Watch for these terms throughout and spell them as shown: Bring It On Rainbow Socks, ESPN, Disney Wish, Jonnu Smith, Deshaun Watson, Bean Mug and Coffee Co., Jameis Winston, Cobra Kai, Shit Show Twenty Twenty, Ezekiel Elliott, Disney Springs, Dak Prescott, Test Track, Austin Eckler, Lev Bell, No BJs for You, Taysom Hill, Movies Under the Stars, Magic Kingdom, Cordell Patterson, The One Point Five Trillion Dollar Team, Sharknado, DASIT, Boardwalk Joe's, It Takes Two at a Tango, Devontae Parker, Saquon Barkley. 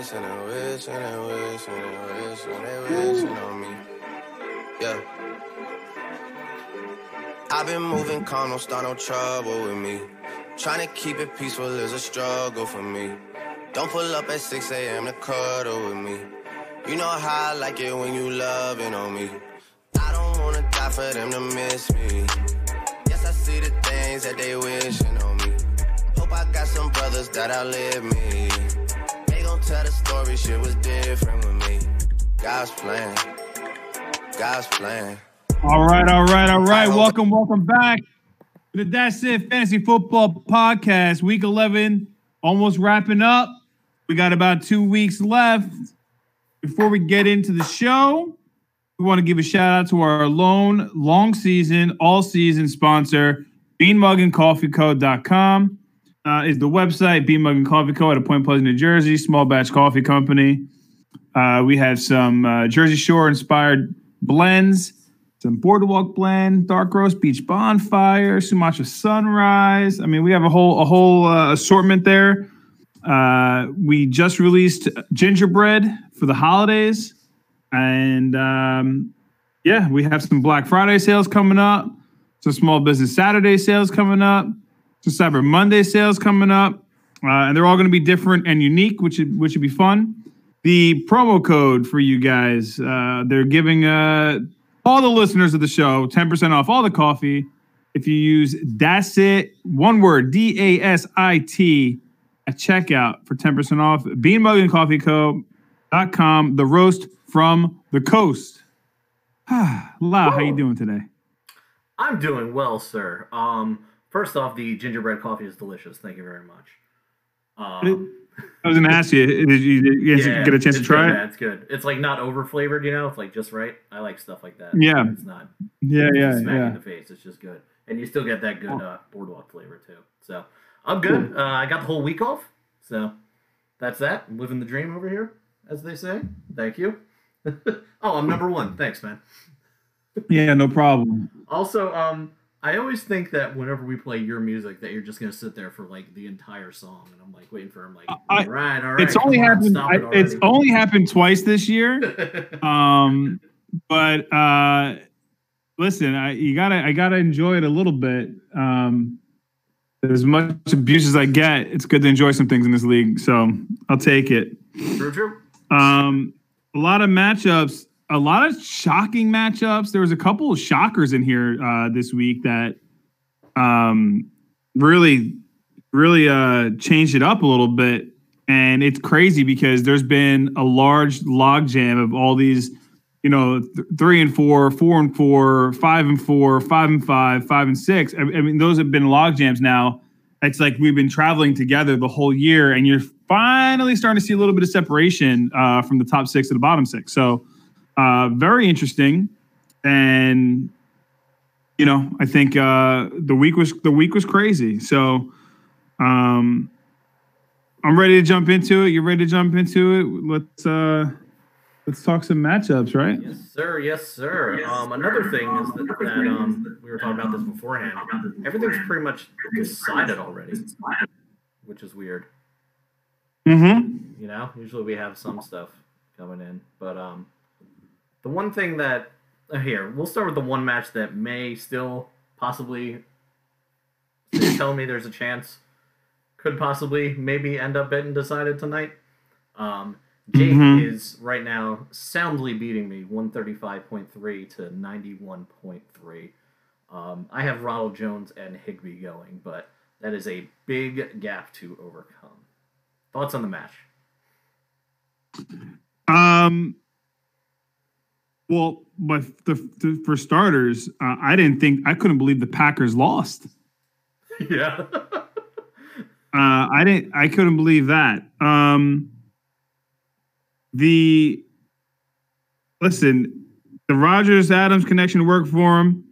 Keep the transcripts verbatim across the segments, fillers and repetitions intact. wish and they wish and they wish and they wish and they wishing on me. Yeah. I've been moving calm, don't start no trouble with me. Trying to keep it peaceful is a struggle for me. Don't pull up at six a.m. to cuddle with me. You know how I like it when you loving on me. I don't wanna die for them to miss me. Yes, I see the things that they wishing on me. Hope I got some brothers that outlive me. They gon' tell the story, shit was different with me. God's plan, God's plan. All right, all right, all right. Welcome, welcome back to the That's It Fantasy Football Podcast. Week eleven, almost wrapping up. We got about two weeks left. Before we get into the show, we want to give a shout out to our lone, long season, all season sponsor, Bean Mug and Coffee Co dot com uh, is the website. Bean Mug and Coffee Co. out of Point Pleasant, New Jersey, small batch coffee company. Uh, we have some uh, Jersey Shore inspired blends, some Boardwalk Blend, Dark Roast, Beach Bonfire, Sumatra Sunrise. I mean, we have a whole a whole uh, assortment there. Uh, we just released gingerbread for the holidays, and um, yeah, we have some Black Friday sales coming up, some Small Business Saturday sales coming up, some Cyber Monday sales coming up, uh, and they're all going to be different and unique, which should, which should be fun. The promo code for you guys, uh, they're giving uh, all the listeners of the show ten percent off all the coffee if you use DASIT, one word, D A S I T, at checkout for ten percent off. Bean Mug and Coffee Co dot com, the roast from the coast. Ah, La, how you doing today? I'm doing well, sir. Um, first off, the gingerbread coffee is delicious. Thank you very much. Um, I was going to ask you, did you, did you yeah, get a chance to try good, it? Yeah, it's good. It's like not overflavored, you know? It's like just right. I like stuff like that. Yeah. It's not yeah, it's yeah, smacking yeah. in the face. It's just good. And you still get that good uh, Boardwalk flavor, too. So I'm good. Uh, I got the whole week off. So that's that. I'm living the dream over here, as they say. Thank you. Oh, I'm number one. Thanks, man. Yeah, no problem. Also, um, I always think that whenever we play your music, that you're just gonna sit there for like the entire song, and I'm like waiting for him. Like, all right, all right. It's only happened. On, I, it it's only happened twice this year. um, but uh, listen, I you gotta I gotta enjoy it a little bit. Um, as much abuse as I get, it's good to enjoy some things in this league. So I'll take it. True, true. Um, a lot of matchups. A lot of shocking matchups. There was a couple of shockers in here uh, this week that um, really, really uh, changed it up a little bit. And it's crazy because there's been a large logjam of all these, you know, th- three and four, four and four, five and four, five and five, five and six. I, I mean, those have been logjams now. It's like we've been traveling together the whole year, and you're finally starting to see a little bit of separation uh, from the top six to the bottom six. So, Uh, very interesting, and you know, I think uh, the week was the week was crazy. So um, I'm ready to jump into it. You're ready to jump into it. Let's uh, let's talk some matchups, right? Yes, sir. Yes, sir. Yes, um, another sir. thing is that, that um, we were talking about this beforehand. Everything's pretty much decided already, which is weird. Mm-hmm. You know, usually we have some stuff coming in, but um. The one thing that uh, here, we'll start with the one match that may still possibly tell me there's a chance, could possibly maybe end up getting decided tonight. Um, Jake mm-hmm. is right now soundly beating me one thirty-five point three to ninety-one point three. Um, I have Ronald Jones and Higby going, but that is a big gap to overcome. Thoughts on the match? Um. Well, but the, the, for starters, uh, I didn't think I couldn't believe the Packers lost. Yeah, uh, I didn't. I couldn't believe that. Um, the listen, the Rodgers Adams connection worked for him.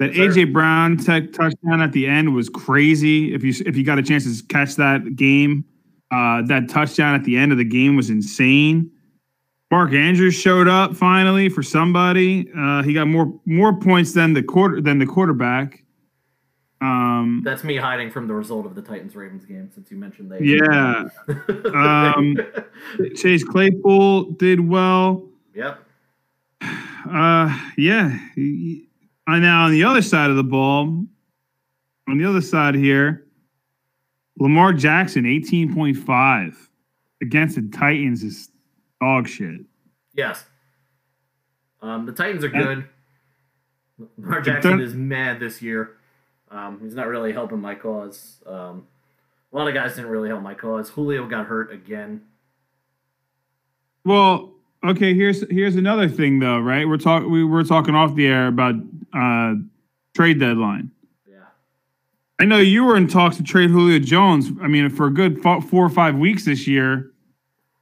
That yes, A J sir. Brown tech touchdown at the end was crazy. If you if you got a chance to catch that game, uh, that touchdown at the end of the game was insane. Mark Andrews showed up finally for somebody. Uh, he got more more points than the quarter than the quarterback. Um, That's me hiding from the result of the Titans-Ravens game since you mentioned they. Yeah. um, Chase Claypool did well. Yep. Uh, yeah. And now on the other side of the ball, on the other side here, Lamar Jackson, eighteen point five against the Titans is dog shit. Yes. Um, the Titans are good. And Lamar Jackson is mad this year. Um, he's not really helping my cause. Um, a lot of guys didn't really help my cause. Julio got hurt again. Well, okay, here's here's another thing though, right? We're talking we were talking off the air about uh, trade deadline. Yeah, I know you were in talks to trade Julio Jones. I mean, for a good four or five weeks this year,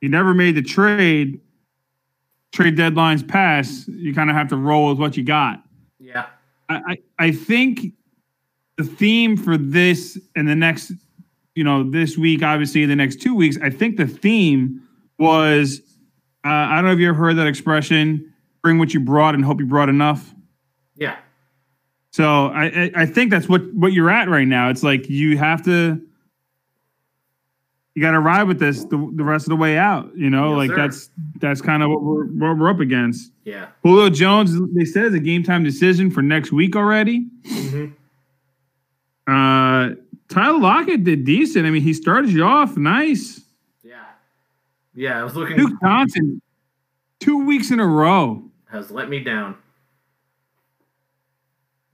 you never made the trade. Trade deadlines pass, you kind of have to roll with what you got. Yeah, I I, I think. The theme for this and the next, you know, this week, obviously, the next two weeks, I think the theme was, uh, I don't know if you ever heard that expression, bring what you brought and hope you brought enough. Yeah. So I, I think that's what, what you're at right now. It's like you have to, you got to ride with this the, the rest of the way out, you know, yes, like sir. that's that's kind of what we're, what we're up against. Yeah. Julio Jones, they said, is a game time decision for next week already. Mm-hmm. Uh, Tyler Lockett did decent. I mean, he started you off nice. Yeah, yeah. I was looking. Duke Johnson, two weeks in a row, has let me down.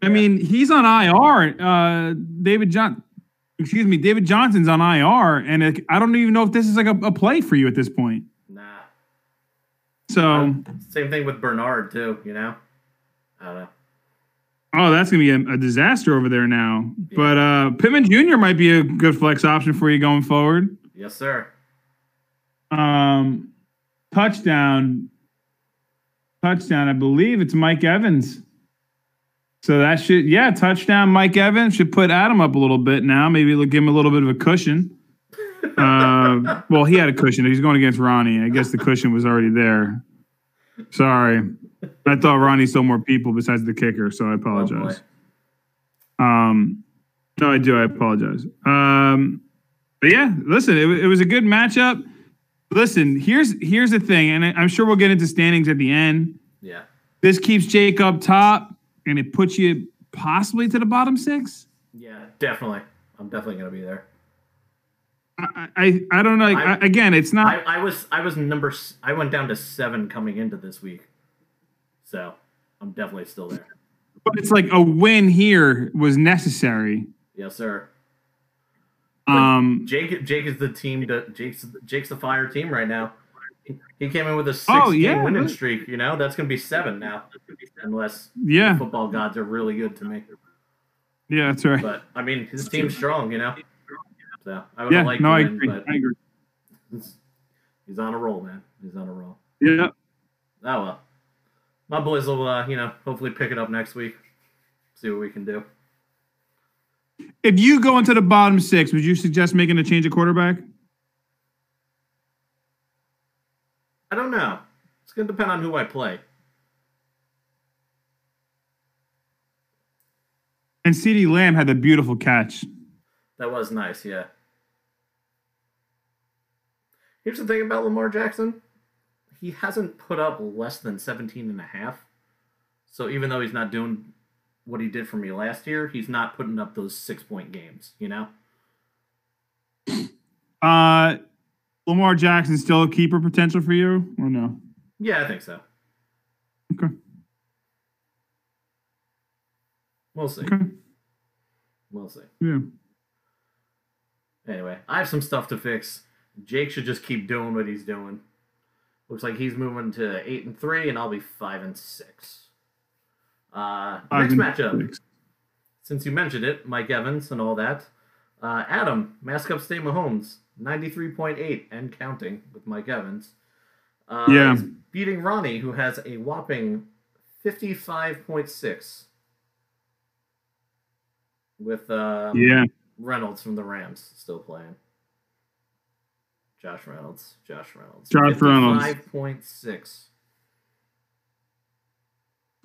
I yeah. mean, he's on I R. Uh, David John, excuse me, David Johnson's on I R, and it, I don't even know if this is like a, a play for you at this point. Nah. So uh, same thing with Bernard too. You know, I don't know. Oh, that's going to be a, a disaster over there now. Yeah. But uh, Pittman Junior might be a good flex option for you going forward. Yes, sir. Um, touchdown. Touchdown. I believe it's Mike Evans. So that should, yeah, touchdown Mike Evans should put Adam up a little bit now. Maybe it'll give him a little bit of a cushion. Uh, well, he had a cushion. He's going against Ronnie. I guess the cushion was already there. Sorry. I thought Ronnie stole more people besides the kicker, so I apologize. Oh, um, no, I do. I apologize. Um, but yeah, listen, it, it was a good matchup. Listen, here's here's the thing, and I'm sure we'll get into standings at the end. Yeah, this keeps Jake up top, and it puts you possibly to the bottom six. Yeah, definitely. I'm definitely gonna be there. I I, I don't know. Like, I, I, again, it's not. I, I was I was number. I went down to seven coming into this week. So I'm definitely still there. But it's like a win here was necessary. Yes, sir. Um, Jake Jake is the team to, Jake's Jake's the fire team right now. He came in with a six oh, yeah, game winning really? streak, you know? That's gonna be seven now. Unless yeah. the football gods are really good to me. Yeah, that's right. But I mean his team's strong, you know. So I would yeah, like no, him, I agree. But I agree. He's on a roll, man. He's on a roll. Yeah. Oh well. My boys will, uh, you know, hopefully pick it up next week. See what we can do. If you go into the bottom six, would you suggest making a change of quarterback? I don't know. It's going to depend on who I play. And CeeDee Lamb had a beautiful catch. That was nice, yeah. Here's the thing about Lamar Jackson. He hasn't put up less than seventeen and a half. So even though he's not doing what he did for me last year, he's not putting up those six-point games, you know? Uh, Lamar Jackson still a keeper potential for you or no? Yeah, I think so. Okay. We'll see. Okay. We'll see. Yeah. Anyway, I have some stuff to fix. Jake should just keep doing what he's doing. Looks like he's moving to eight and three, and I'll be five and six. Uh, next matchup. Six. Since you mentioned it, Mike Evans and all that. Uh, Adam, mask up, stay Mahomes, ninety-three point eight and counting with Mike Evans. Uh, yeah, he's beating Ronnie, who has a whopping fifty-five point six with uh, yeah Reynolds from the Rams still playing. Josh Reynolds. Josh Reynolds. Josh Reynolds. Five point six.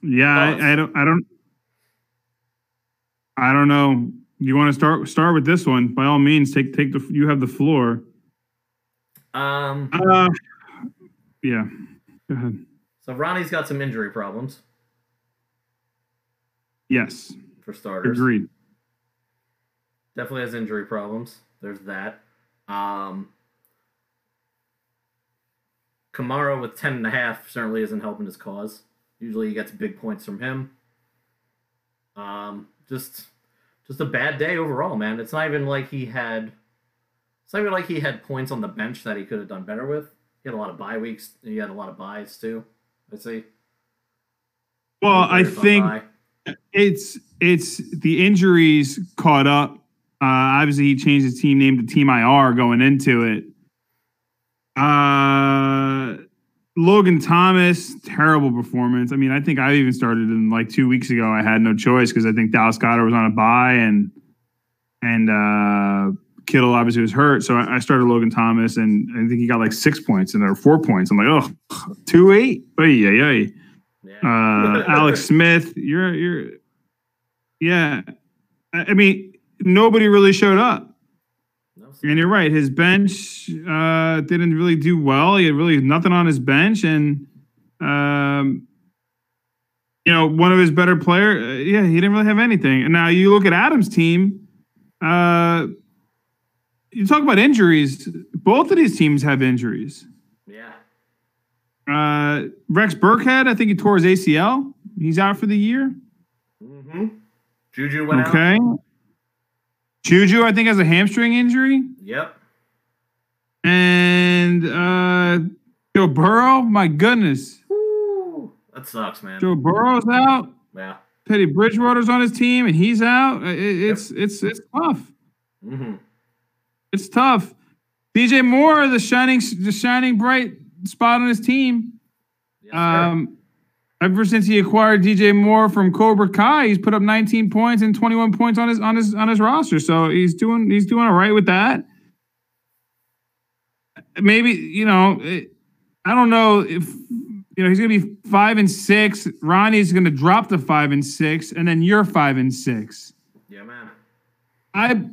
Yeah, I, I don't. I don't. I don't know You want to start start with this one? By all means, take take the you have the floor. Um. Uh, yeah. Go ahead. So Ronnie's got some injury problems. Yes. For starters. Agreed. Definitely has injury problems. There's that. Um, Kamara with ten and a half certainly isn't helping his cause. Usually he gets big points from him. Um, just, just a bad day overall, man. It's not even like he had. It's not even like he had points on the bench that he could have done better with. He had a lot of bye weeks. He had a lot of buys too. I see. Well, I think bye. it's it's the injuries caught up. Uh, obviously, he changed his team name to Team I R going into it. Uh, Logan Thomas, terrible performance. I mean, I think I even started in like two weeks ago. I had no choice because I think Dallas Goedert was on a bye and and uh, Kittle obviously was hurt. So I, I started Logan Thomas, and I think he got like six points and there were four points. I'm like, oh, two eight. Oy, oy, oy. Yeah. Uh, Alex Smith, you're you're, yeah. I, I mean. Nobody really showed up. And you're right. His bench uh, didn't really do well. He had really nothing on his bench. And, um, you know, one of his better players, uh, yeah, he didn't really have anything. And now you look at Adam's team, uh, you talk about injuries. Both of these teams have injuries. Yeah. Uh, Rex Burkhead, I think he tore his A C L. He's out for the year. Mm-hmm. Juju went okay. out. Okay. Juju, I think, has a hamstring injury. Yep. And uh, Joe Burrow, my goodness. Woo, that sucks, man. Joe Burrow's out. Yeah. Teddy Bridgewater's on his team, and he's out. It, it's, yep. it's it's it's tough. Mm-hmm. It's tough. D J Moore, the shining the shining bright spot on his team. Yes, um, ever since he acquired D J Moore from Cobra Kai, he's put up nineteen points and twenty-one points on his on his on his roster. So he's doing he's doing all right with that. Maybe you know, it, I don't know if you know he's gonna be five and six. Ronnie's gonna drop to five and six, and then you're five and six. Yeah, man. I,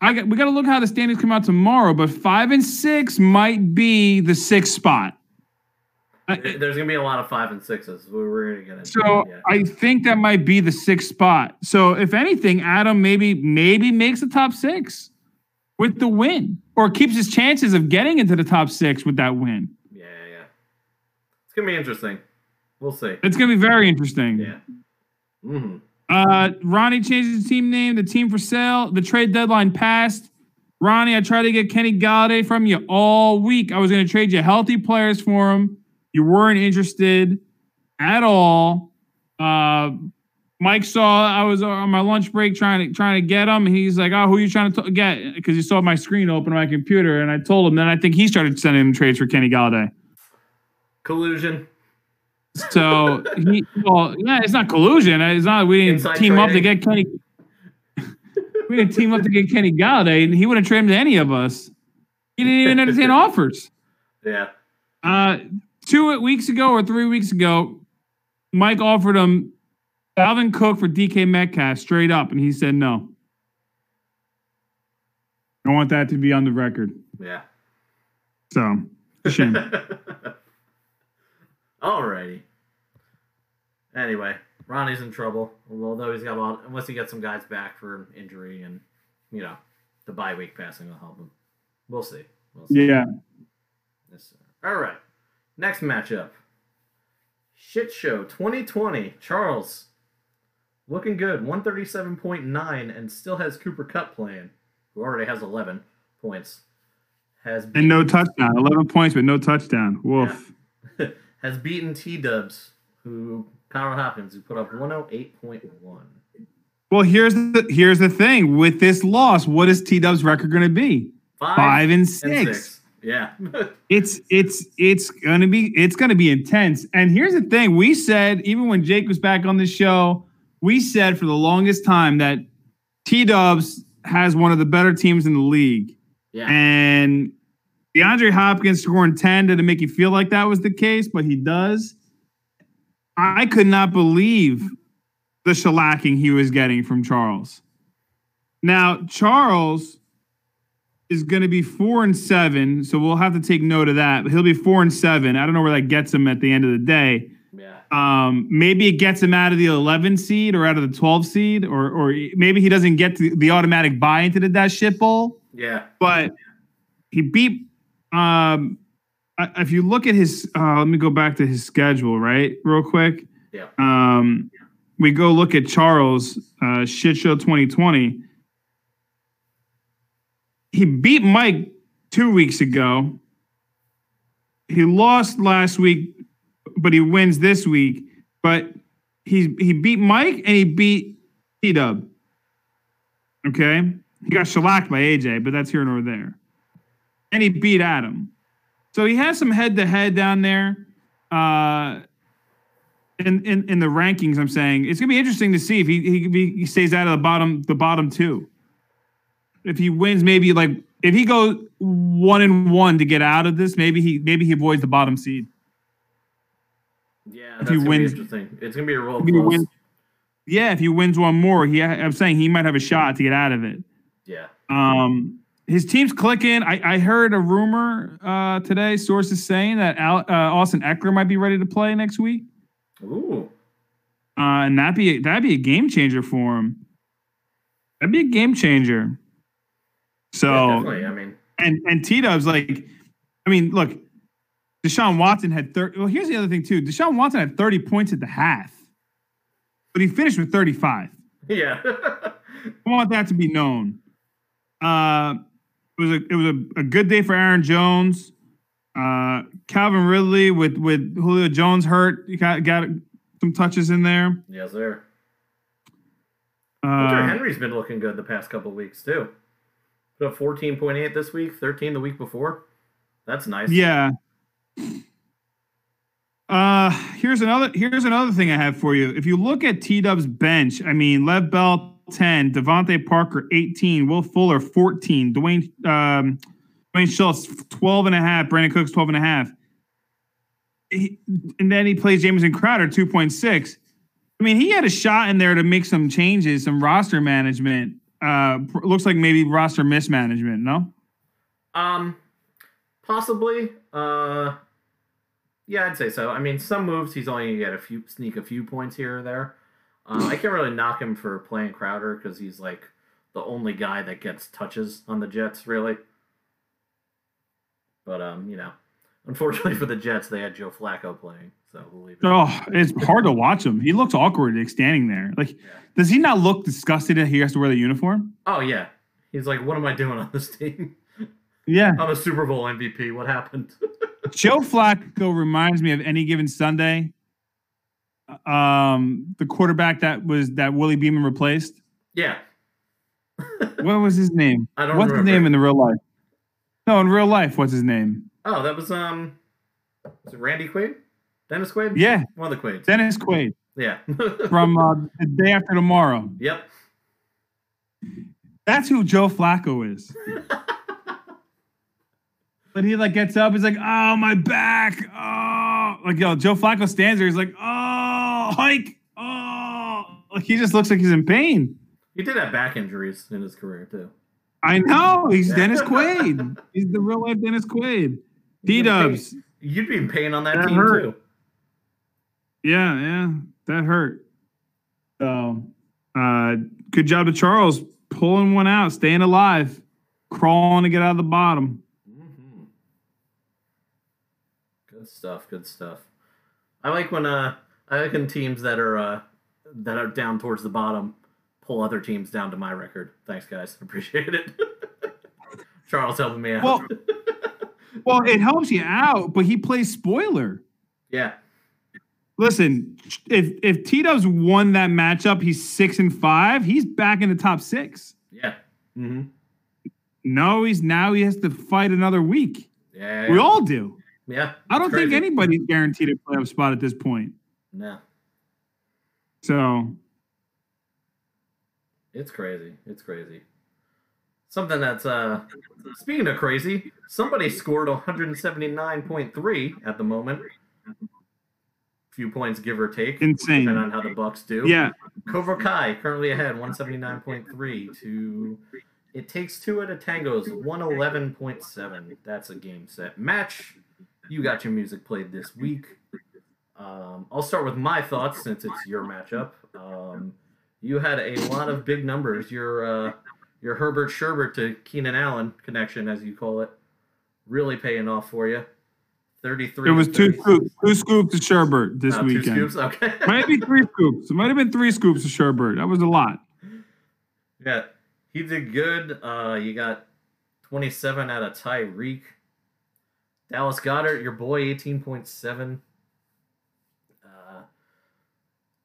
I got, we got to look how the standings come out tomorrow, but five and six might be the sixth spot. I, There's going to be a lot of five and sixes. We're going to get into So yeah. I think that might be the sixth spot. So if anything, Adam maybe maybe makes the top six with the win or keeps his chances of getting into the top six with that win. Yeah, yeah. It's going to be interesting. We'll see. It's going to be very interesting. Yeah. Mm-hmm. Uh, Ronnie changed his team name, the team for sale. The trade deadline passed. Ronnie, I tried to get Kenny Golladay from you all week. I was going to trade you healthy players for him. You weren't interested at all. Uh, Mike saw I was on my lunch break trying to trying to get him. He's like, "Oh, who are you trying to t- get?" Because he saw my screen open on my computer, and I told him. Then I think he started sending him trades for Kenny Golladay. Collusion. So he, well, yeah, it's not collusion. It's not we didn't Inside team trading. up to get Kenny. We didn't team up to get Kenny Golladay, and he wouldn't trade him to any of us. He didn't even entertain offers. Yeah. Uh. Two weeks ago or three weeks ago, Mike offered him Dalvin Cook for D K Metcalf straight up, and he said no. I want that to be on the record. Yeah. So, shame. Alrighty. Anyway, Ronnie's in trouble, although he's got a lot, unless he gets some guys back for injury and, you know, the bye week passing will help him. We'll see. We'll see. Yeah. Yes, sir. All right. Next matchup, Shit Show Twenty Twenty. Charles, looking good, one thirty seven point nine, and still has Cooper Kupp playing, who already has eleven points. Has beaten, and no touchdown, eleven points with no touchdown. Woof. Yeah. Has beaten T Dubs, who Kyle Hopkins, who put up one hundred eight point one. Well, here's the here's the thing with this loss. What is T Dubs' record going to be? Five, Five and six. And six. Yeah. it's it's it's gonna be it's gonna be intense. And here's the thing, we said even when Jake was back on the show, we said for the longest time that T-Dubs has one of the better teams in the league. Yeah. And DeAndre Hopkins scoring ten didn't make you feel like that was the case, but he does. I could not believe the shellacking he was getting from Charles. Now, Charles is going to be four and seven, so we'll have to take note of that. But he'll be four and seven. I don't know where that gets him at the end of the day. Yeah. Um, maybe it gets him out of the eleven seed or out of the twelve seed, or or maybe he doesn't get to the automatic buy into the that shit bowl. Yeah. But he beat. Um, if you look at his, uh, let me go back to his schedule, right, real quick. Yeah. Um, we go look at Charles uh, Shit Show Twenty Twenty. He beat Mike two weeks ago. He lost last week, but he wins this week. But he he beat Mike and he beat T-Dub. Okay? He got shellacked by A J, but that's here nor there. And he beat Adam. So he has some head-to-head down there. Uh, in, in, in the rankings, I'm saying. It's going to be interesting to see if he, he, he stays out of the bottom the bottom two. If he wins, maybe like if he goes one and one to get out of this, maybe he maybe he avoids the bottom seed. Yeah, if that's he gonna wins, be interesting. It's gonna be a roll. If wins, yeah, if he wins one more, he I'm saying he might have a shot to get out of it. Yeah. Um, his team's clicking. I, I heard a rumor uh, today. Sources saying that Al, uh, Austin Eckler might be ready to play next week. Ooh. Uh, and that be that'd be a game changer for him. That'd be a game changer. So, yeah, definitely. I mean, and and T-Dub's like, I mean, look, Deshaun Watson had thirty. Well, here's the other thing too. Deshaun Watson had thirty points at the half, but he finished with thirty-five. Yeah, I want that to be known. Uh, it was a it was a, a good day for Aaron Jones. Uh, Calvin Ridley with with Julio Jones hurt. You got got some touches in there. Yes, sir. Uh, Hunter Henry's been looking good the past couple of weeks too. Put up fourteen point eight this week, thirteen the week before. That's nice. Yeah. Uh, here's another here's another thing I have for you. If you look at T-Dub's bench, I mean, Lev Bell ten, Devontae Parker eighteen, Will Fuller fourteen, Dwayne um, Dwayne Schultz twelve and a half, Brandon Cooks twelve and a half. He, and then he plays Jamison Crowder two point six. I mean, he had a shot in there to make some changes, some roster management. Uh, looks like maybe roster mismanagement, no? Um, possibly. Uh, yeah, I'd say so. I mean, some moves he's only going to get a few, sneak a few points here or there. Uh, I can't really knock him for playing Crowder because he's like the only guy that gets touches on the Jets, really. But um, you know, unfortunately for the Jets, they had Joe Flacco playing. So we'll leave it. Oh, it's hard to watch him. He looks awkward standing there. Like, yeah. Does he not look disgusted that he has to wear the uniform? Oh, yeah. He's like, what am I doing on this team? Yeah. I'm a Super Bowl M V P. What happened? Joe Flacco reminds me of Any Given Sunday. Um, the quarterback that was that Willie Beeman replaced. Yeah. What was his name? I don't what's remember. What's his name in the real life? No, in real life, what's his name? Oh, that was um, was it Randy Quaid? Dennis Quaid? Yeah. One of the Quaids. Dennis Quaid. Yeah. From uh, The Day After Tomorrow. Yep. That's who Joe Flacco is. But he like gets up. He's like, oh, my back. Oh. Like, yo, Joe Flacco stands there. He's like, oh, hike. Oh. Like, he just looks like he's in pain. He did have back injuries in his career, too. I know. He's yeah. Dennis Quaid. He's the real-life Dennis Quaid. D-Dubs. You'd be in pain on that, that team, hurt. Too. Yeah, yeah, that hurt. So, uh, good job to Charles pulling one out, staying alive, crawling to get out of the bottom. Mm-hmm. Good stuff. Good stuff. I like when uh, I like when teams that are uh, that are down towards the bottom pull other teams down to my record. Thanks, guys. Appreciate it. Charles helping me out. Well, well, it helps you out, but he plays spoiler. Yeah. Listen, if if Tito's won that matchup, he's six and five. He's back in the top six. Yeah. Mm-hmm. No, he's now he has to fight another week. Yeah. We all do. Yeah. I don't crazy. think anybody's guaranteed a playoff spot at this point. No. So. It's crazy. It's crazy. Something that's uh. Speaking of crazy, somebody scored one hundred seventy-nine point three at the moment. few points, give or take. Insane. Depending on how the Bucks do. Yeah. Cobra Kai currently ahead, one seventy-nine point three to It Takes Two at a Tango's one eleven point seven. That's a game set match. You got your music played this week. Um, I'll start with my thoughts since it's your matchup. Um, you had a lot of big numbers. Your uh, your Herbert Sherbert to Keenan Allen connection, as you call it, really paying off for you. thirty-three. It was two scoops, two scoops of Sherbert this uh, weekend. Two scoops? Okay. Might be three scoops. It might have been three scoops of Sherbert. That was a lot. Yeah, he did good. Uh, you got twenty-seven out of Tyreek. Dallas Goedert, your boy, eighteen point seven. Uh,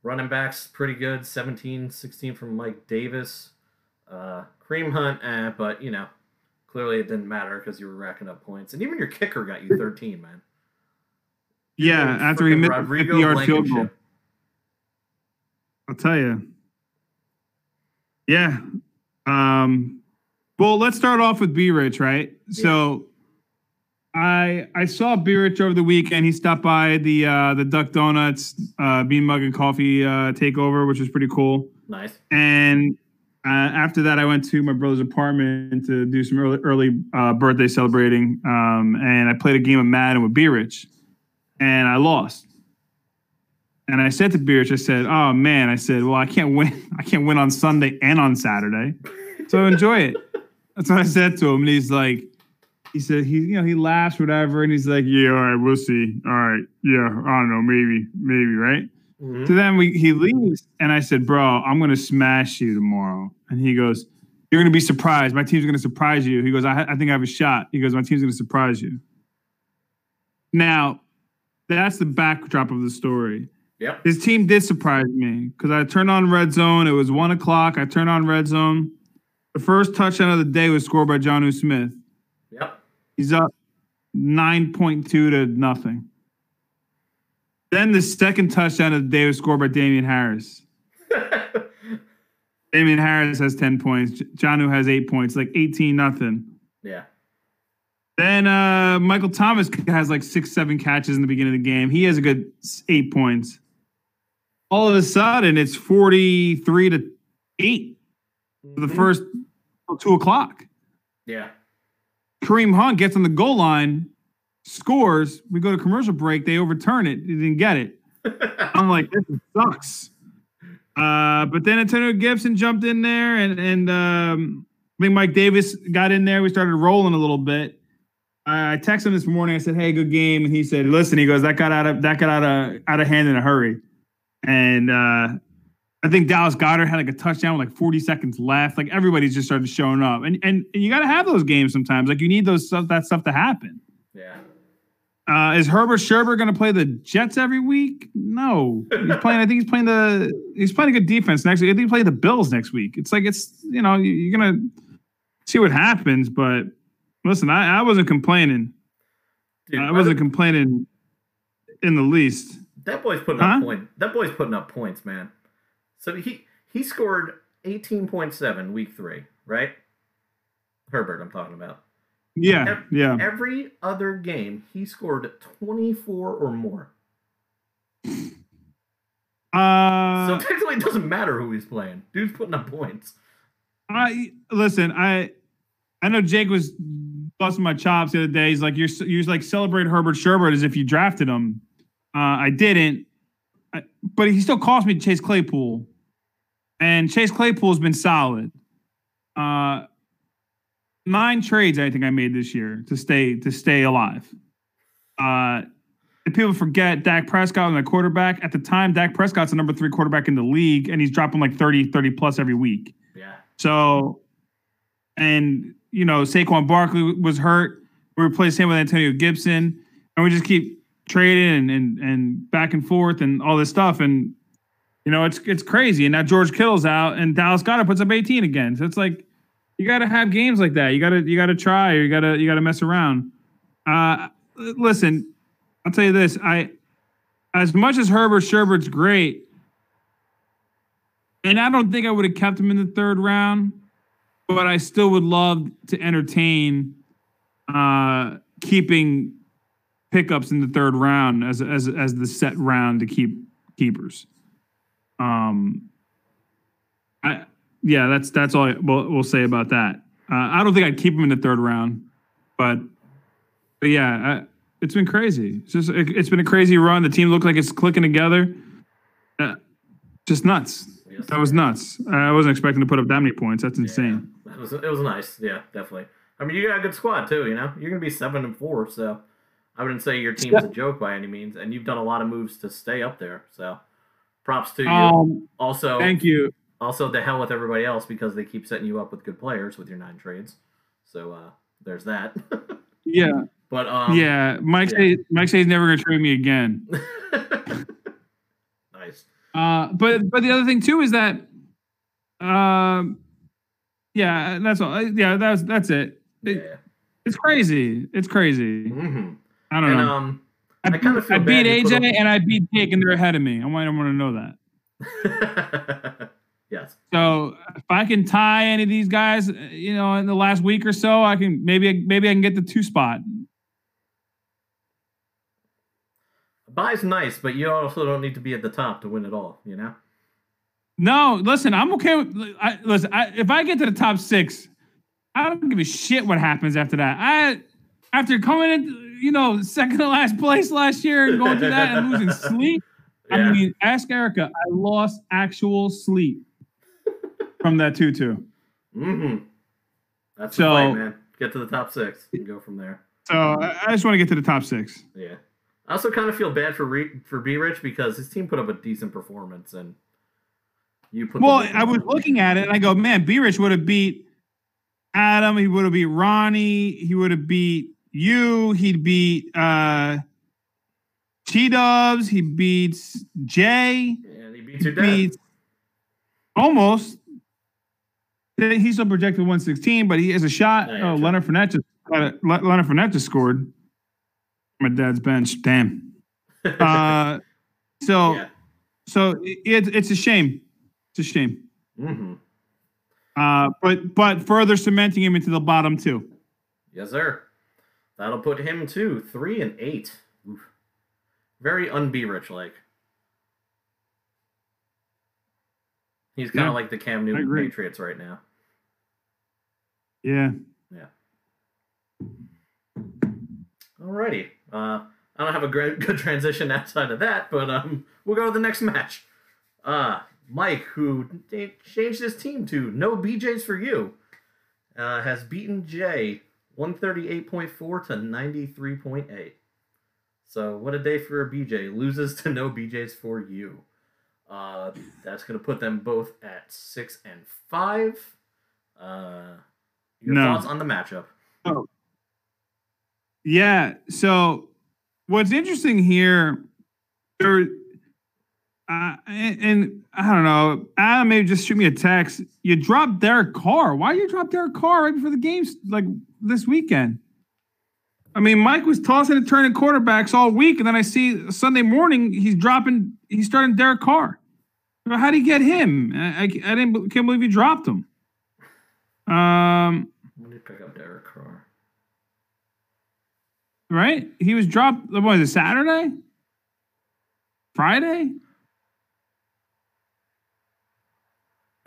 running backs, pretty good. seventeen, sixteen from Mike Davis. Uh, Kareem Hunt, eh, but, you know, clearly it didn't matter because you were racking up points. And even your kicker got you thirteen, man. Yeah, and after he missed a fifty-yard field goal. I'll tell you. Yeah. Um, well, let's start off with B-Rich, right? Yeah. So... I I saw B-Rich over the weekend. He stopped by the uh, the Duck Donuts uh, Bean Mug and Coffee uh, takeover, which was pretty cool. Nice. And uh, after that, I went to my brother's apartment to do some early, early uh, birthday celebrating. Um, and I played a game of Madden with B-Rich, and I lost. And I said to B-Rich, I said, "Oh man," I said, "Well, I can't win. I can't win on Sunday and on Saturday, so enjoy it." That's what I said to him, and he's like. He said he, you know, he laughs, whatever, and he's like, "Yeah, all right, we'll see. All right, yeah, I don't know, maybe, maybe, right?" Mm-hmm. So then we he leaves, and I said, "Bro, I'm gonna smash you tomorrow." And he goes, "You're gonna be surprised. My team's gonna surprise you." He goes, "I, I think I have a shot." He goes, "My team's gonna surprise you." Now, that's the backdrop of the story. Yep. His team did surprise me because I turned on Red Zone. It was one o'clock. I turned on Red Zone. The first touchdown of the day was scored by Jonnu Smith. He's up nine point two to nothing. Then the second touchdown of the day was scored by Damian Harris. Damian Harris has ten points. Jonnu has eight points, like eighteen nothing. Yeah. Then uh, Michael Thomas has like six, seven catches in the beginning of the game. He has a good eight points. All of a sudden, it's forty-three to eight for the first two o'clock. Yeah. Kareem Hunt gets on the goal line, scores. We go to commercial break. They overturn it. They didn't get it. I'm like, this sucks. Uh, but then Antonio Gibson jumped in there, and and um, I think Mike Davis got in there. We started rolling a little bit. I, I texted him this morning. I said, "Hey, good game," and he said, "Listen," he goes, "that got out of that got out of out of hand in a hurry," and uh, I think Dallas Goedert had like a touchdown with like forty seconds left. Like everybody's just started showing up, and and, and you got to have those games sometimes. Like you need those stuff, that stuff to happen. Yeah. Uh, is Herbert Sherbert going to play the Jets every week? No, he's playing. I think he's playing the. He's playing a good defense next week. I think he played the Bills next week. It's like it's you know you're gonna see what happens. But listen, I, I wasn't complaining. Dude, uh, I wasn't complaining in the least. That boy's putting huh? up points. That boy's putting up points, man. So he, he scored eighteen point seven week three, right? Herbert, I'm talking about. Yeah, every, yeah. Every other game, he scored twenty-four or more. Uh, so technically it doesn't matter who he's playing. Dude's putting up points. I Listen, I I know Jake was busting my chops the other day. He's like, you're, you're like, celebrate Herbert Sherbert as if you drafted him. Uh, I didn't. I, but he still cost me Chase Claypool, and Chase Claypool has been solid. Uh, nine trades I think I made this year to stay to stay alive. Uh, and people forget Dak Prescott was my quarterback at the time. Dak Prescott's the number three quarterback in the league, and he's dropping like thirty, thirty plus every week. Yeah. So, and you know Saquon Barkley was hurt. We replaced him with Antonio Gibson, and we just keep. Trading and, and and back and forth and all this stuff, and you know it's it's crazy. And now George Kittle's out, and Dallas Goedert puts up eighteen again. So it's like you got to have games like that. You got to you got to try, or you got to you got to mess around. Uh, listen, I'll tell you this: I as much as Herbert Sherbert's great, and I don't think I would have kept him in the third round, but I still would love to entertain uh, keeping. pickups in the third round as as as the set round to keep keepers. Um, I yeah, that's that's all I, we'll we'll say about that. Uh, I don't think I'd keep him in the third round, but but yeah, I, it's been crazy. It's just it, it's been a crazy run. The team looked like it's clicking together. Uh, just nuts. That was nuts. I wasn't expecting to put up that many points. That's insane. Yeah, it was it was nice. Yeah, definitely. I mean, you got a good squad too. You know, you're gonna be seven and four, so I wouldn't say your team's a joke by any means. And you've done a lot of moves to stay up there. So, props to you. Um, also, thank you. Also, the hell with everybody else because they keep setting you up with good players with your nine trades. So uh, there's that. Yeah. But um, yeah, Mike. Yeah. Mike says he's never gonna trade me again. Nice. Uh, but but the other thing too is that, um, yeah, that's all. Yeah, that's that's it. it yeah. It's crazy. It's crazy. Mm-hmm. I don't and, know. Um, I, I, kind of feel I beat A J up- and I beat Jake, and they're ahead of me. I might want to know that. Yes. So if I can tie any of these guys, you know, in the last week or so, I can maybe maybe I can get the two spot. Buy's nice, but you also don't need to be at the top to win it all, you know? No, listen, I'm okay with I, – listen, I, if I get to the top six, I don't give a shit what happens after that. I After coming in, you know, second to last place last year and going through that and losing sleep, yeah. I mean, ask Erica. I lost actual sleep from that two two. Mm-hmm. That's so, the play, man. Get to the top six and go from there. So I, I just want to get to the top six. Yeah. I also kind of feel bad for Re- for B-Rich because his team put up a decent performance, and you put. Well, I was looking at it, and I go, man, B-Rich would have beat Adam. He would have beat Ronnie. He would have beat you. He'd beat uh, T-Dubs. He beats Jay. And he beats your dad. Beats almost. He's still projected one sixteen, but he has a shot. Oh, Leonard Fournette just, uh, Leonard Fournette just scored. My dad's bench. Damn. Uh, so, yeah. so it's it's a shame. It's a shame. Mm-hmm. Uh, but but further cementing him into the bottom two. Yes, sir. That'll put him to three and eight. Oof. Very un-B-Rich like. He's kind of yeah. like the Cam Newton Patriots right now. Yeah. Yeah. Alrighty. Uh, I don't have a great, good transition outside of that, but um, we'll go to the next match. Uh, Mike, who t- changed his team to No B Js for You, uh, has beaten Jay one thirty-eight point four to ninety-three point eight. So what a day for a B J. Loses to No B Js for You. Uh, that's going to put them both at six and five. Uh, your no. thoughts on the matchup? Oh. Yeah. So, what's interesting here, there, uh, and, and I don't know, Adam maybe just shoot me a text. You dropped Derek Carr. Why you drop Derek Carr right before the games like this weekend? I mean, Mike was tossing and turning quarterbacks all week, and then I see Sunday morning he's dropping. He's starting Derek Carr. How do you get him? I, I, I didn't can't believe you dropped him. Um, when did you pick up Derek Carr? Right? He was dropped, what was it, Saturday? Friday?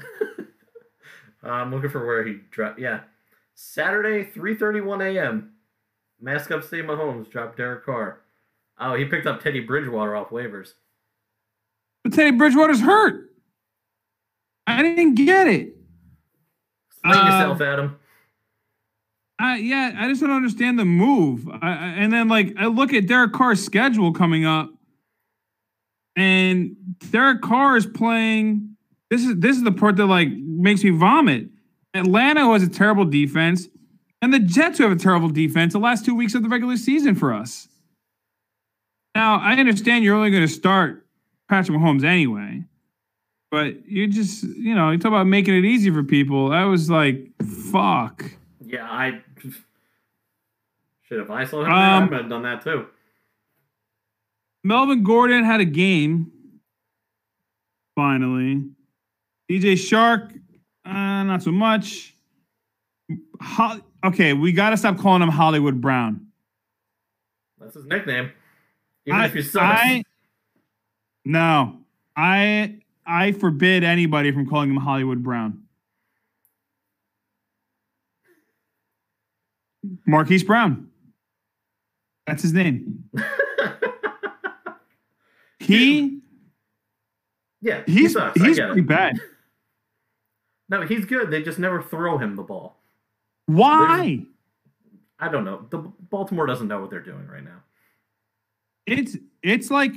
uh, I'm looking for where he dropped. Yeah. Saturday, three thirty-one a.m. Mask up Steve Mahomes, dropped Derek Carr. Oh, he picked up Teddy Bridgewater off waivers. But Teddy Bridgewater's hurt. I didn't get it. Explain uh, yourself, Adam. Uh, yeah, I just don't understand the move. I, I, and then, like, I look at Derek Carr's schedule coming up, and Derek Carr is playing. This is this is the part that like makes me vomit. Atlanta, who has a terrible defense, and the Jets, who have a terrible defense. The last two weeks of the regular season for us. Now, I understand you're only going to start Patrick Mahomes anyway, but you just you know you talk about making it easy for people. I was like, fuck. Yeah, I should have isolated him. Um, I would have done that too. Melvin Gordon had a game. Finally, D J Shark, uh, not so much. Ho- okay, we got to stop calling him Hollywood Brown. That's his nickname. Even I, if you suck. I, no. I I forbid anybody from calling him Hollywood Brown. Marquise Brown. That's his name. he Yeah, he he's sucks. He's pretty it. bad. No, he's good. They just never throw him the ball. Why? There's, I don't know. The Baltimore doesn't know what they're doing right now. It's it's like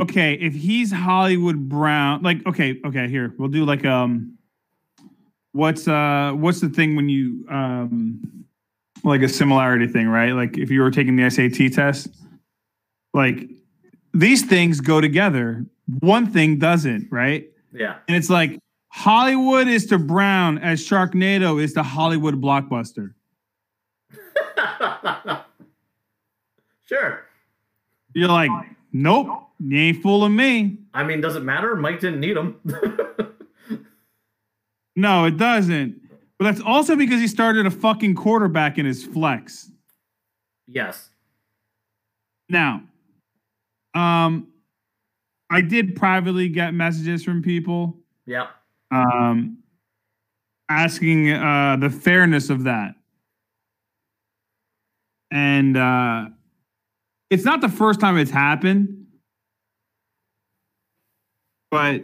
okay, if he's Hollywood Brown, like okay, okay, here. We'll do like um what's uh what's the thing when you um like a similarity thing, right? Like if you were taking the S A T test, like these things go together. One thing doesn't, right? Yeah. And it's like Hollywood is to Brown as Sharknado is to Hollywood Blockbuster. Sure. You're like, nope, you ain't fooling me. I mean, does it matter? Mike didn't need him. No, it doesn't. But that's also because he started a fucking quarterback in his flex. Yes. Now, um, I did privately get messages from people. Yeah. Um, asking uh, the fairness of that. And uh, it's not the first time it's happened. But,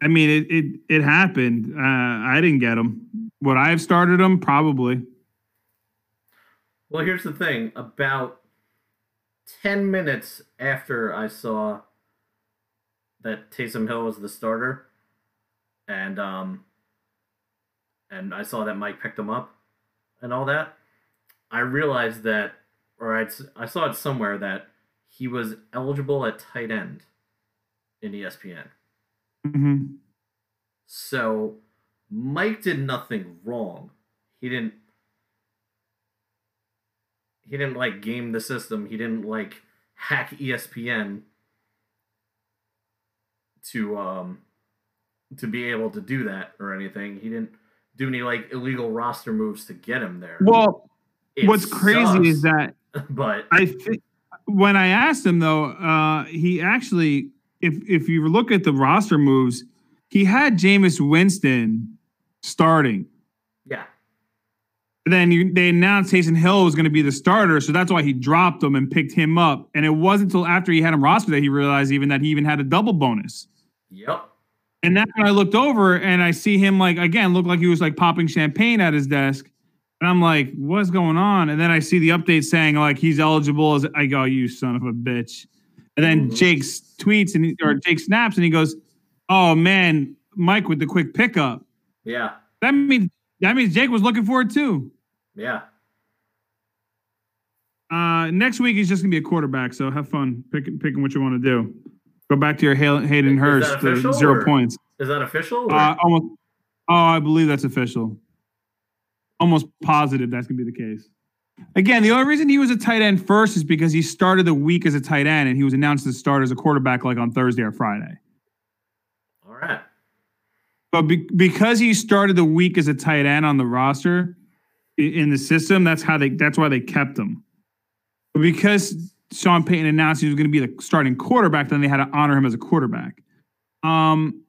I mean, it it, it happened. Uh, I didn't get them. Would I have started them? Probably. Well, here's the thing. About ten minutes after I saw that Taysom Hill was the starter, and um, and I saw that Mike picked him up and all that, I realized that, or I'd, I saw it somewhere, that he was eligible at tight end in E S P N. Mm-hmm. So Mike did nothing wrong. He didn't, he didn't, like, game the system. He didn't, like, hack E S P N to um to be able to do that or anything. He didn't do any like illegal roster moves to get him there. Well, it what's sucks, crazy is that but I think when I asked him though, uh he actually if if you look at the roster moves, he had Jameis Winston starting. Yeah. Then you, they announced Taysom Hill was going to be the starter, so that's why he dropped him and picked him up. And it wasn't until after he had him rostered that he realized even that he even had a double bonus. Yep. And that's when I looked over and I see him, like, again, look like he was, like, popping champagne at his desk. And I'm like, what's going on? And then I see the update saying, like, he's eligible. As I go, you son of a bitch. And then mm-hmm. Jake's tweets and or Jake snaps and he goes, oh, man, Mike with the quick pickup. Yeah. That means that means Jake was looking for it too. Yeah. Uh, next week he's just gonna be a quarterback, so have fun picking picking what you want to do. Go back to your Hayden Hurst for zero or, points. Is that official? Uh, almost. Oh, I believe that's official. Almost positive that's gonna be the case. Again, the only reason he was a tight end first is because he started the week as a tight end, and he was announced to start as a quarterback like on Thursday or Friday. All right. But be- because he started the week as a tight end on the roster in the system, that's how they. That's why they kept him. But because Sean Payton announced he was going to be the starting quarterback, then they had to honor him as a quarterback. Um,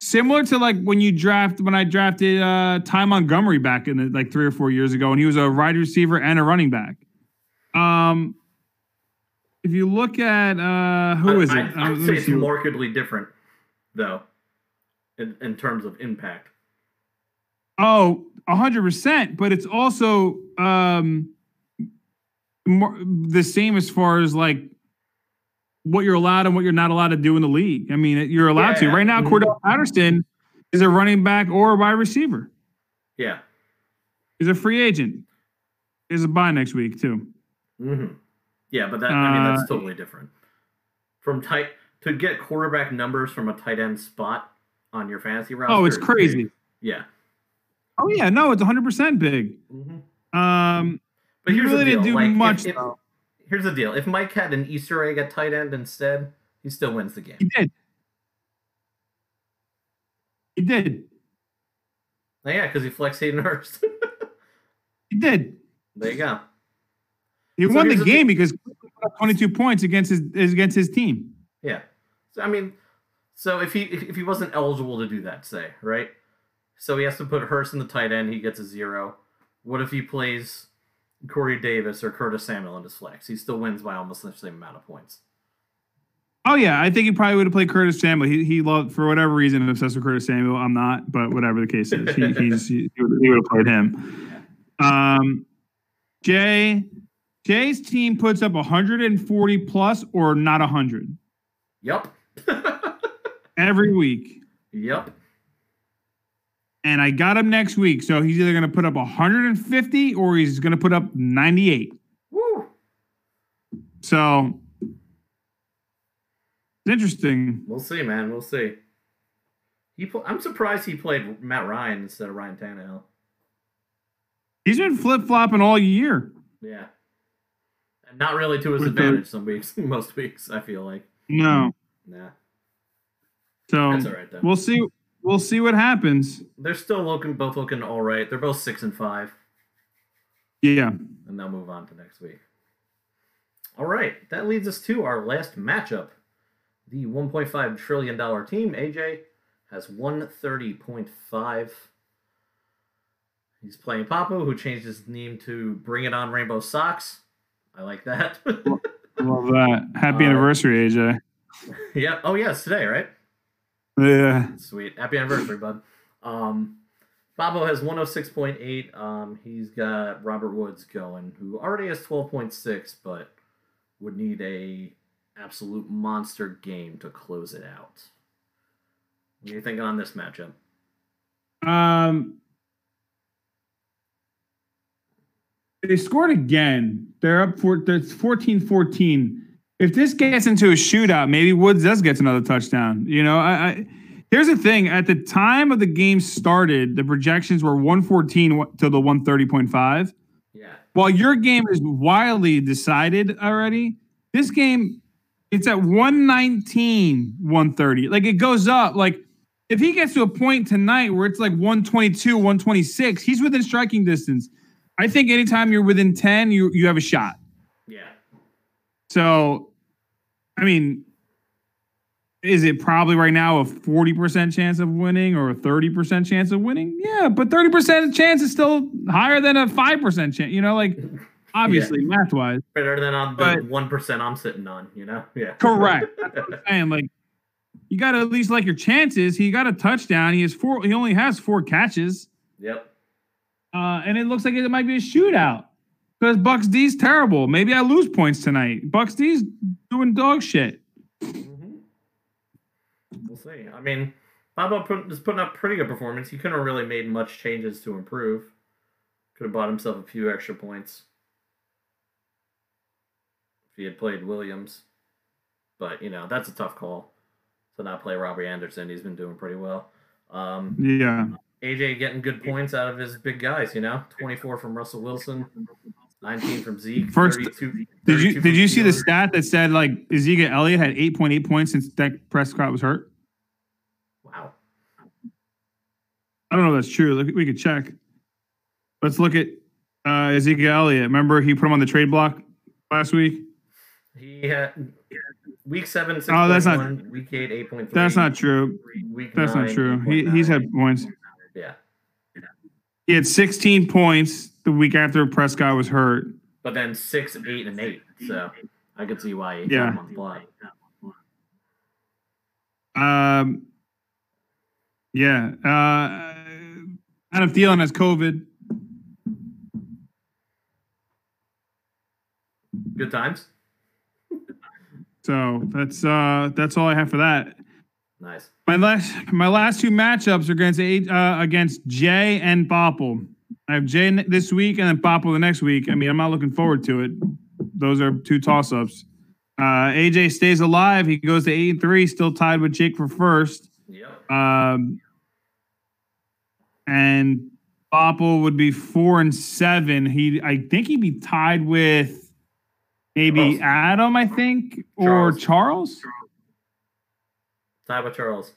similar to like when you draft when I drafted uh, Ty Montgomery back in the, like three or four years ago, and he was a wide receiver and a running back. Um, if you look at uh, who I, is I, it? I would say it's markedly different, though. In, in terms of impact. Oh, one hundred percent. But it's also um, more, the same as far as like what you're allowed and what you're not allowed to do in the league. I mean, you're allowed yeah, to. Yeah. Right now, Cordell Patterson is a running back or a wide receiver. Yeah. He's a free agent. He's a bye next week, too. Mm-hmm. Yeah, but that, uh, I mean, that's totally different. From tight to get quarterback numbers from a tight end spot on your fantasy roster. Oh, it's crazy. Big. Yeah. Oh yeah, no, it's one hundred percent big. Mm-hmm. Um, but here's really the deal. Didn't do like, much. If, if, here's the deal. If Mike had an Easter egg at tight end instead, he still wins the game. He did. He did. Oh, yeah, because he flexed Hayden Hurst. He did. There you go. He so won the game the, because twenty-two points against his against his team. Yeah, so I mean, so if he if he wasn't eligible to do that, say, right? So he has to put Hurst in the tight end. He gets a zero. What if he plays Corey Davis or Curtis Samuel in his flex? He still wins by almost the same amount of points. Oh yeah, I think he probably would have played Curtis Samuel. He he loved, for whatever reason, I'm obsessed with Curtis Samuel. I'm not, but whatever the case is, he he's, he would have played him. Um, Jay Jay's team puts up one hundred forty plus or not one hundred. Yep. Every week. Yep. And I got him next week, so he's either going to put up one hundred fifty or he's going to put up ninety-eight. Woo! So it's interesting. We'll see, man. We'll see. He, pl- I'm surprised he played Matt Ryan instead of Ryan Tannehill. He's been flip-flopping all year. Yeah, and not really to his With advantage the- some weeks, most weeks. I feel like no, nah. So that's all right, though. We'll see. We'll see what happens. They're still looking, both looking all right. They're both six and five. Yeah. And they'll move on to next week. All right. That leads us to our last matchup. The one point five trillion dollar team, A J, has one hundred thirty point five. He's playing Papu, who changed his name to Bring It On Rainbow Socks. I like that. Love that. Happy um, anniversary, A J. Yeah. Oh, yeah. It's today, right? Yeah. Sweet. Happy anniversary, bud. Um, Babo has one hundred six point eight. Um, he's got Robert Woods going, who already has twelve point six, but would need a absolute monster game to close it out. What are you thinking on this matchup? Um, they scored again. They're up for they're fourteen fourteen. If this gets into a shootout, maybe Woods does get another touchdown. You know, I, I here's the thing. At the time of the game started, the projections were one fourteen to the one hundred thirty point five. Yeah. While your game is wildly decided already, this game, it's at one nineteen, one thirty. Like, it goes up. Like, if he gets to a point tonight where it's like one twenty-two, one twenty-six, he's within striking distance. I think anytime you're within ten, you you have a shot. Yeah. So... I mean, is it probably right now a forty percent chance of winning or a thirty percent chance of winning? Yeah, but thirty percent chance is still higher than a five percent chance. You know, like, obviously, yeah. Math-wise. Better than on the but, one percent I'm sitting on, you know? Yeah. Correct. That's what I'm saying. Like, you got to at least like your chances. He got a touchdown. He has four. He only has four catches. Yep. Uh, and it looks like it might be a shootout. Because Bucks D's terrible. Maybe I lose points tonight. Bucks D's doing dog shit. Mm-hmm. We'll see. I mean, Bobo put, is putting up pretty good performance. He couldn't have really made much changes to improve. Could have bought himself a few extra points if he had played Williams. But, you know, that's a tough call to not play Robbie Anderson. He's been doing pretty well. Um, yeah. A J getting good points out of his big guys, you know? twenty-four from Russell Wilson. nineteen from Zeke. First, did you did you see the stat that said like Ezekiel Elliott had eight point eight points since Dak Prescott was hurt? Wow. I don't know if that's true. Look, we could check. Let's look at uh, Ezekiel Elliott. Remember he put him on the trade block last week? He had week seven, six. Oh, that's not one, week eight, eight point three. That's not true. Week that's nine, not true. He, he's had points. Yeah. He had sixteen points the week after Prescott was hurt. But then six, eight, and eight. So I could see why he yeah. on the block. Um, yeah. Uh, Adam Thielen has COVID. Good times. So that's uh, that's all I have for that. Nice. My last my last two matchups are against uh, against Jay and Popple. I have Jay this week and then Popple the next week. I mean, I'm not looking forward to it. Those are two toss-ups. Uh, A J stays alive. He goes to eight and three, still tied with Jake for first. Yep. Um, and Popple would be four and seven. He, I think, he'd be tied with maybe Charles. Adam, I think, or Charles. Charles? Tied with Charles.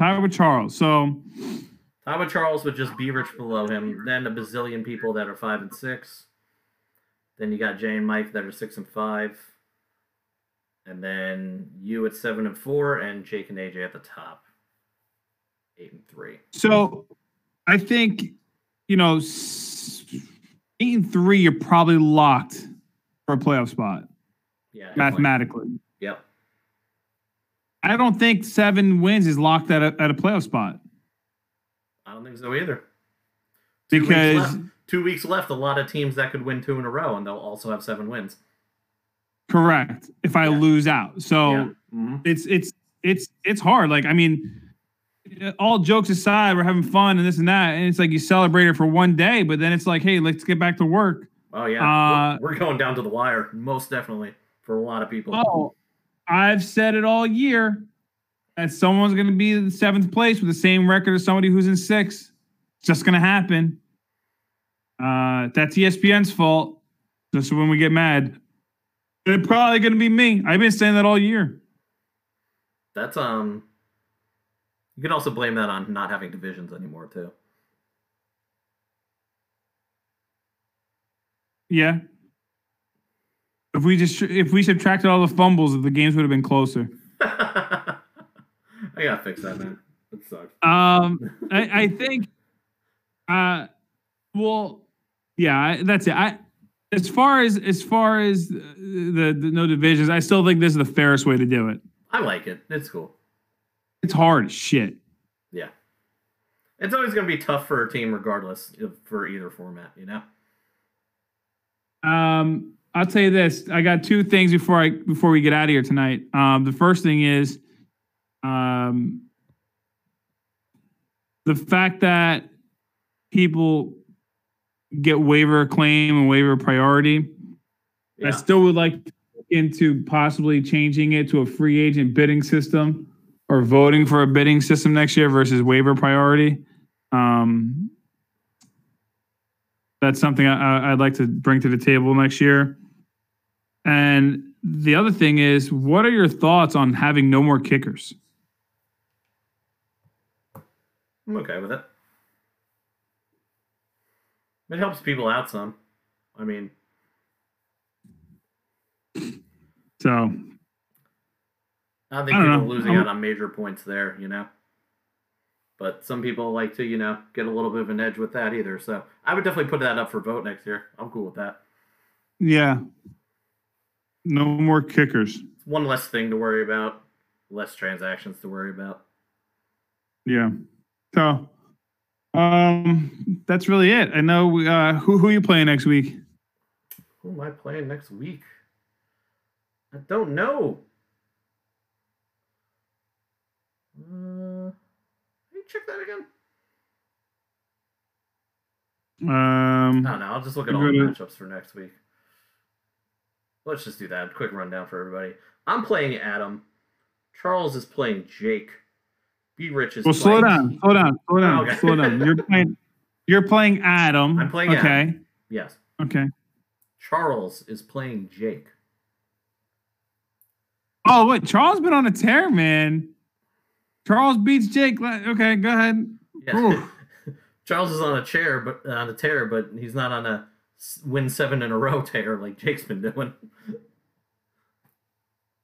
Tied with Charles. So. Taiwan Charles would just be rich below him, then a bazillion people that are five and six. Then you got Jay and Mike that are six and five. And then you at seven and four, and Jake and A J at the top, eight and three. So I think, you know, eight and three, you're probably locked for a playoff spot. Yeah. Mathematically. Point. Yep. I don't think seven wins is locked at a, at a playoff spot. I don't think so either. Two because weeks left, two weeks left, a lot of teams that could win two in a row, and they'll also have seven wins. Correct. If I yeah. lose out, so yeah. mm-hmm. it's it's it's it's hard. Like, I mean, all jokes aside, we're having fun and this and that, and it's like you celebrate it for one day, but then it's like, hey, let's get back to work. Oh yeah, uh, we're, we're going down to the wire, most definitely for a lot of people. Oh, I've said it all year that someone's going to be in seventh place with the same record as somebody who's in sixth. It's just going to happen. Uh, that's E S P N's fault. Just when we get mad. It's probably going to be me. I've been saying that all year. That's, um, you can also blame that on not having divisions anymore, too. Yeah. If we just, if we subtracted all the fumbles, the games would have been closer. I got to fix that, man. That sucks. Um, I, I think, uh, well, yeah, I, that's it. I, As far as as far as the, the, the no divisions, I still think this is the fairest way to do it. I like it. It's cool. It's hard as shit. Yeah. It's always going to be tough for a team regardless of, for either format, you know? Um, I'll tell you this. I got two things before I before we get out of here tonight. Um, the first thing is um, the fact that people get waiver claim and waiver priority. Yeah. I still would like to look into possibly changing it to a free agent bidding system or voting for a bidding system next year versus waiver priority. Um, that's something I, I'd like to bring to the table next year. And the other thing is, what are your thoughts on having no more kickers? I'm okay with it. It helps people out some. I mean, so I don't think people are losing out on major points there, you know. But some people like to, you know, get a little bit of an edge with that either. So I would definitely put that up for vote next year. I'm cool with that. Yeah. No more kickers. It's one less thing to worry about. Less transactions to worry about. Yeah. So. Um, that's really it. I know. We, uh, who who are you playing next week? Who am I playing next week? I don't know. Uh, can you check that again? Um, I don't know. I'll just look at all the matchups for next week. Let's just do that. Quick rundown for everybody. I'm playing Adam. Charles is playing Jake. Be Rich is well, playing. Slow down, slow down, slow down, oh, okay. slow down. You're playing, you're playing Adam. I'm playing okay. Adam. Okay. Yes. Okay. Charles is playing Jake. Oh, wait. Charles been on a tear, man. Charles beats Jake. Okay, go ahead. Yes. Charles is on a chair, but on a tear, but he's not on a win seven in a row tear like Jake's been doing.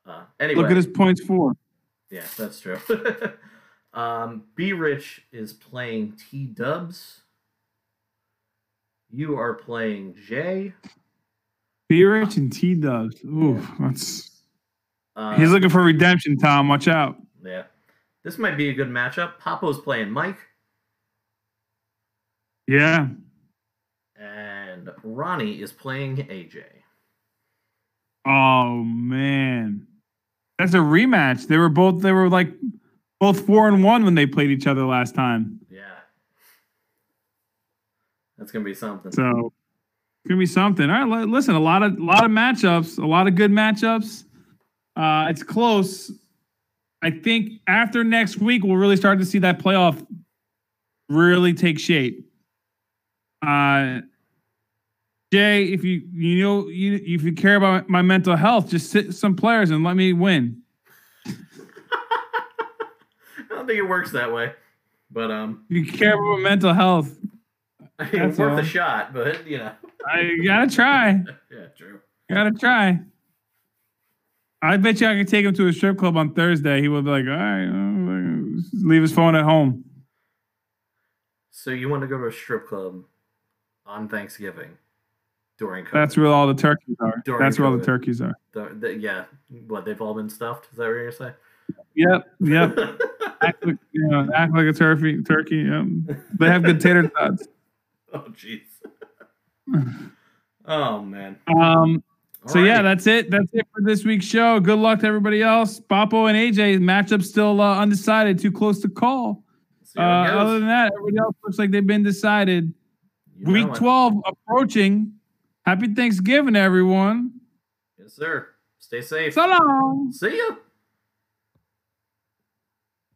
Uh, anyway, look at his points for. Yeah, that's true. Um, B Rich is playing T Dubs. You are playing Jay. B Rich and T Dubs. Ooh, that's. Um, he's looking for redemption, Tom. Watch out. Yeah, this might be a good matchup. Papo's playing Mike. Yeah. And Ronnie is playing A J. Oh man, that's a rematch. They were both. They were like. Both four and one when they played each other last time. Yeah, that's gonna be something. So it's gonna be something. All right, listen, a lot of a lot of matchups, a lot of good matchups. Uh, it's close. I think after next week we'll really start to see that playoff really take shape. Uh, Jay, if you you know you if you care about my mental health, just sit some players and let me win. I don't think it works that way, but um, you care about mental health. I mean, it's worth a shot, but you know, I gotta try. Yeah, true. Gotta try. I bet you I could take him to a strip club on Thursday. He would be like, all right, leave his phone at home. So you want to go to a strip club on Thanksgiving during COVID? That's where all the turkeys are. During That's COVID. Where all the turkeys are. The, the, yeah. What, they've all been stuffed? Is that what you're saying? Yep. Yep. act, like, you know, act like a turkey. Turkey. Yep. They have good tater tots. Oh, jeez. Oh, man. Um. All so, right. yeah, that's it. That's it for this week's show. Good luck to everybody else. Papo and A J's matchup still uh, undecided. Too close to call. Uh, other than that, everybody else looks like they've been decided. You Week twelve approaching. Happy Thanksgiving, everyone. Yes, sir. Stay safe. So long. See ya.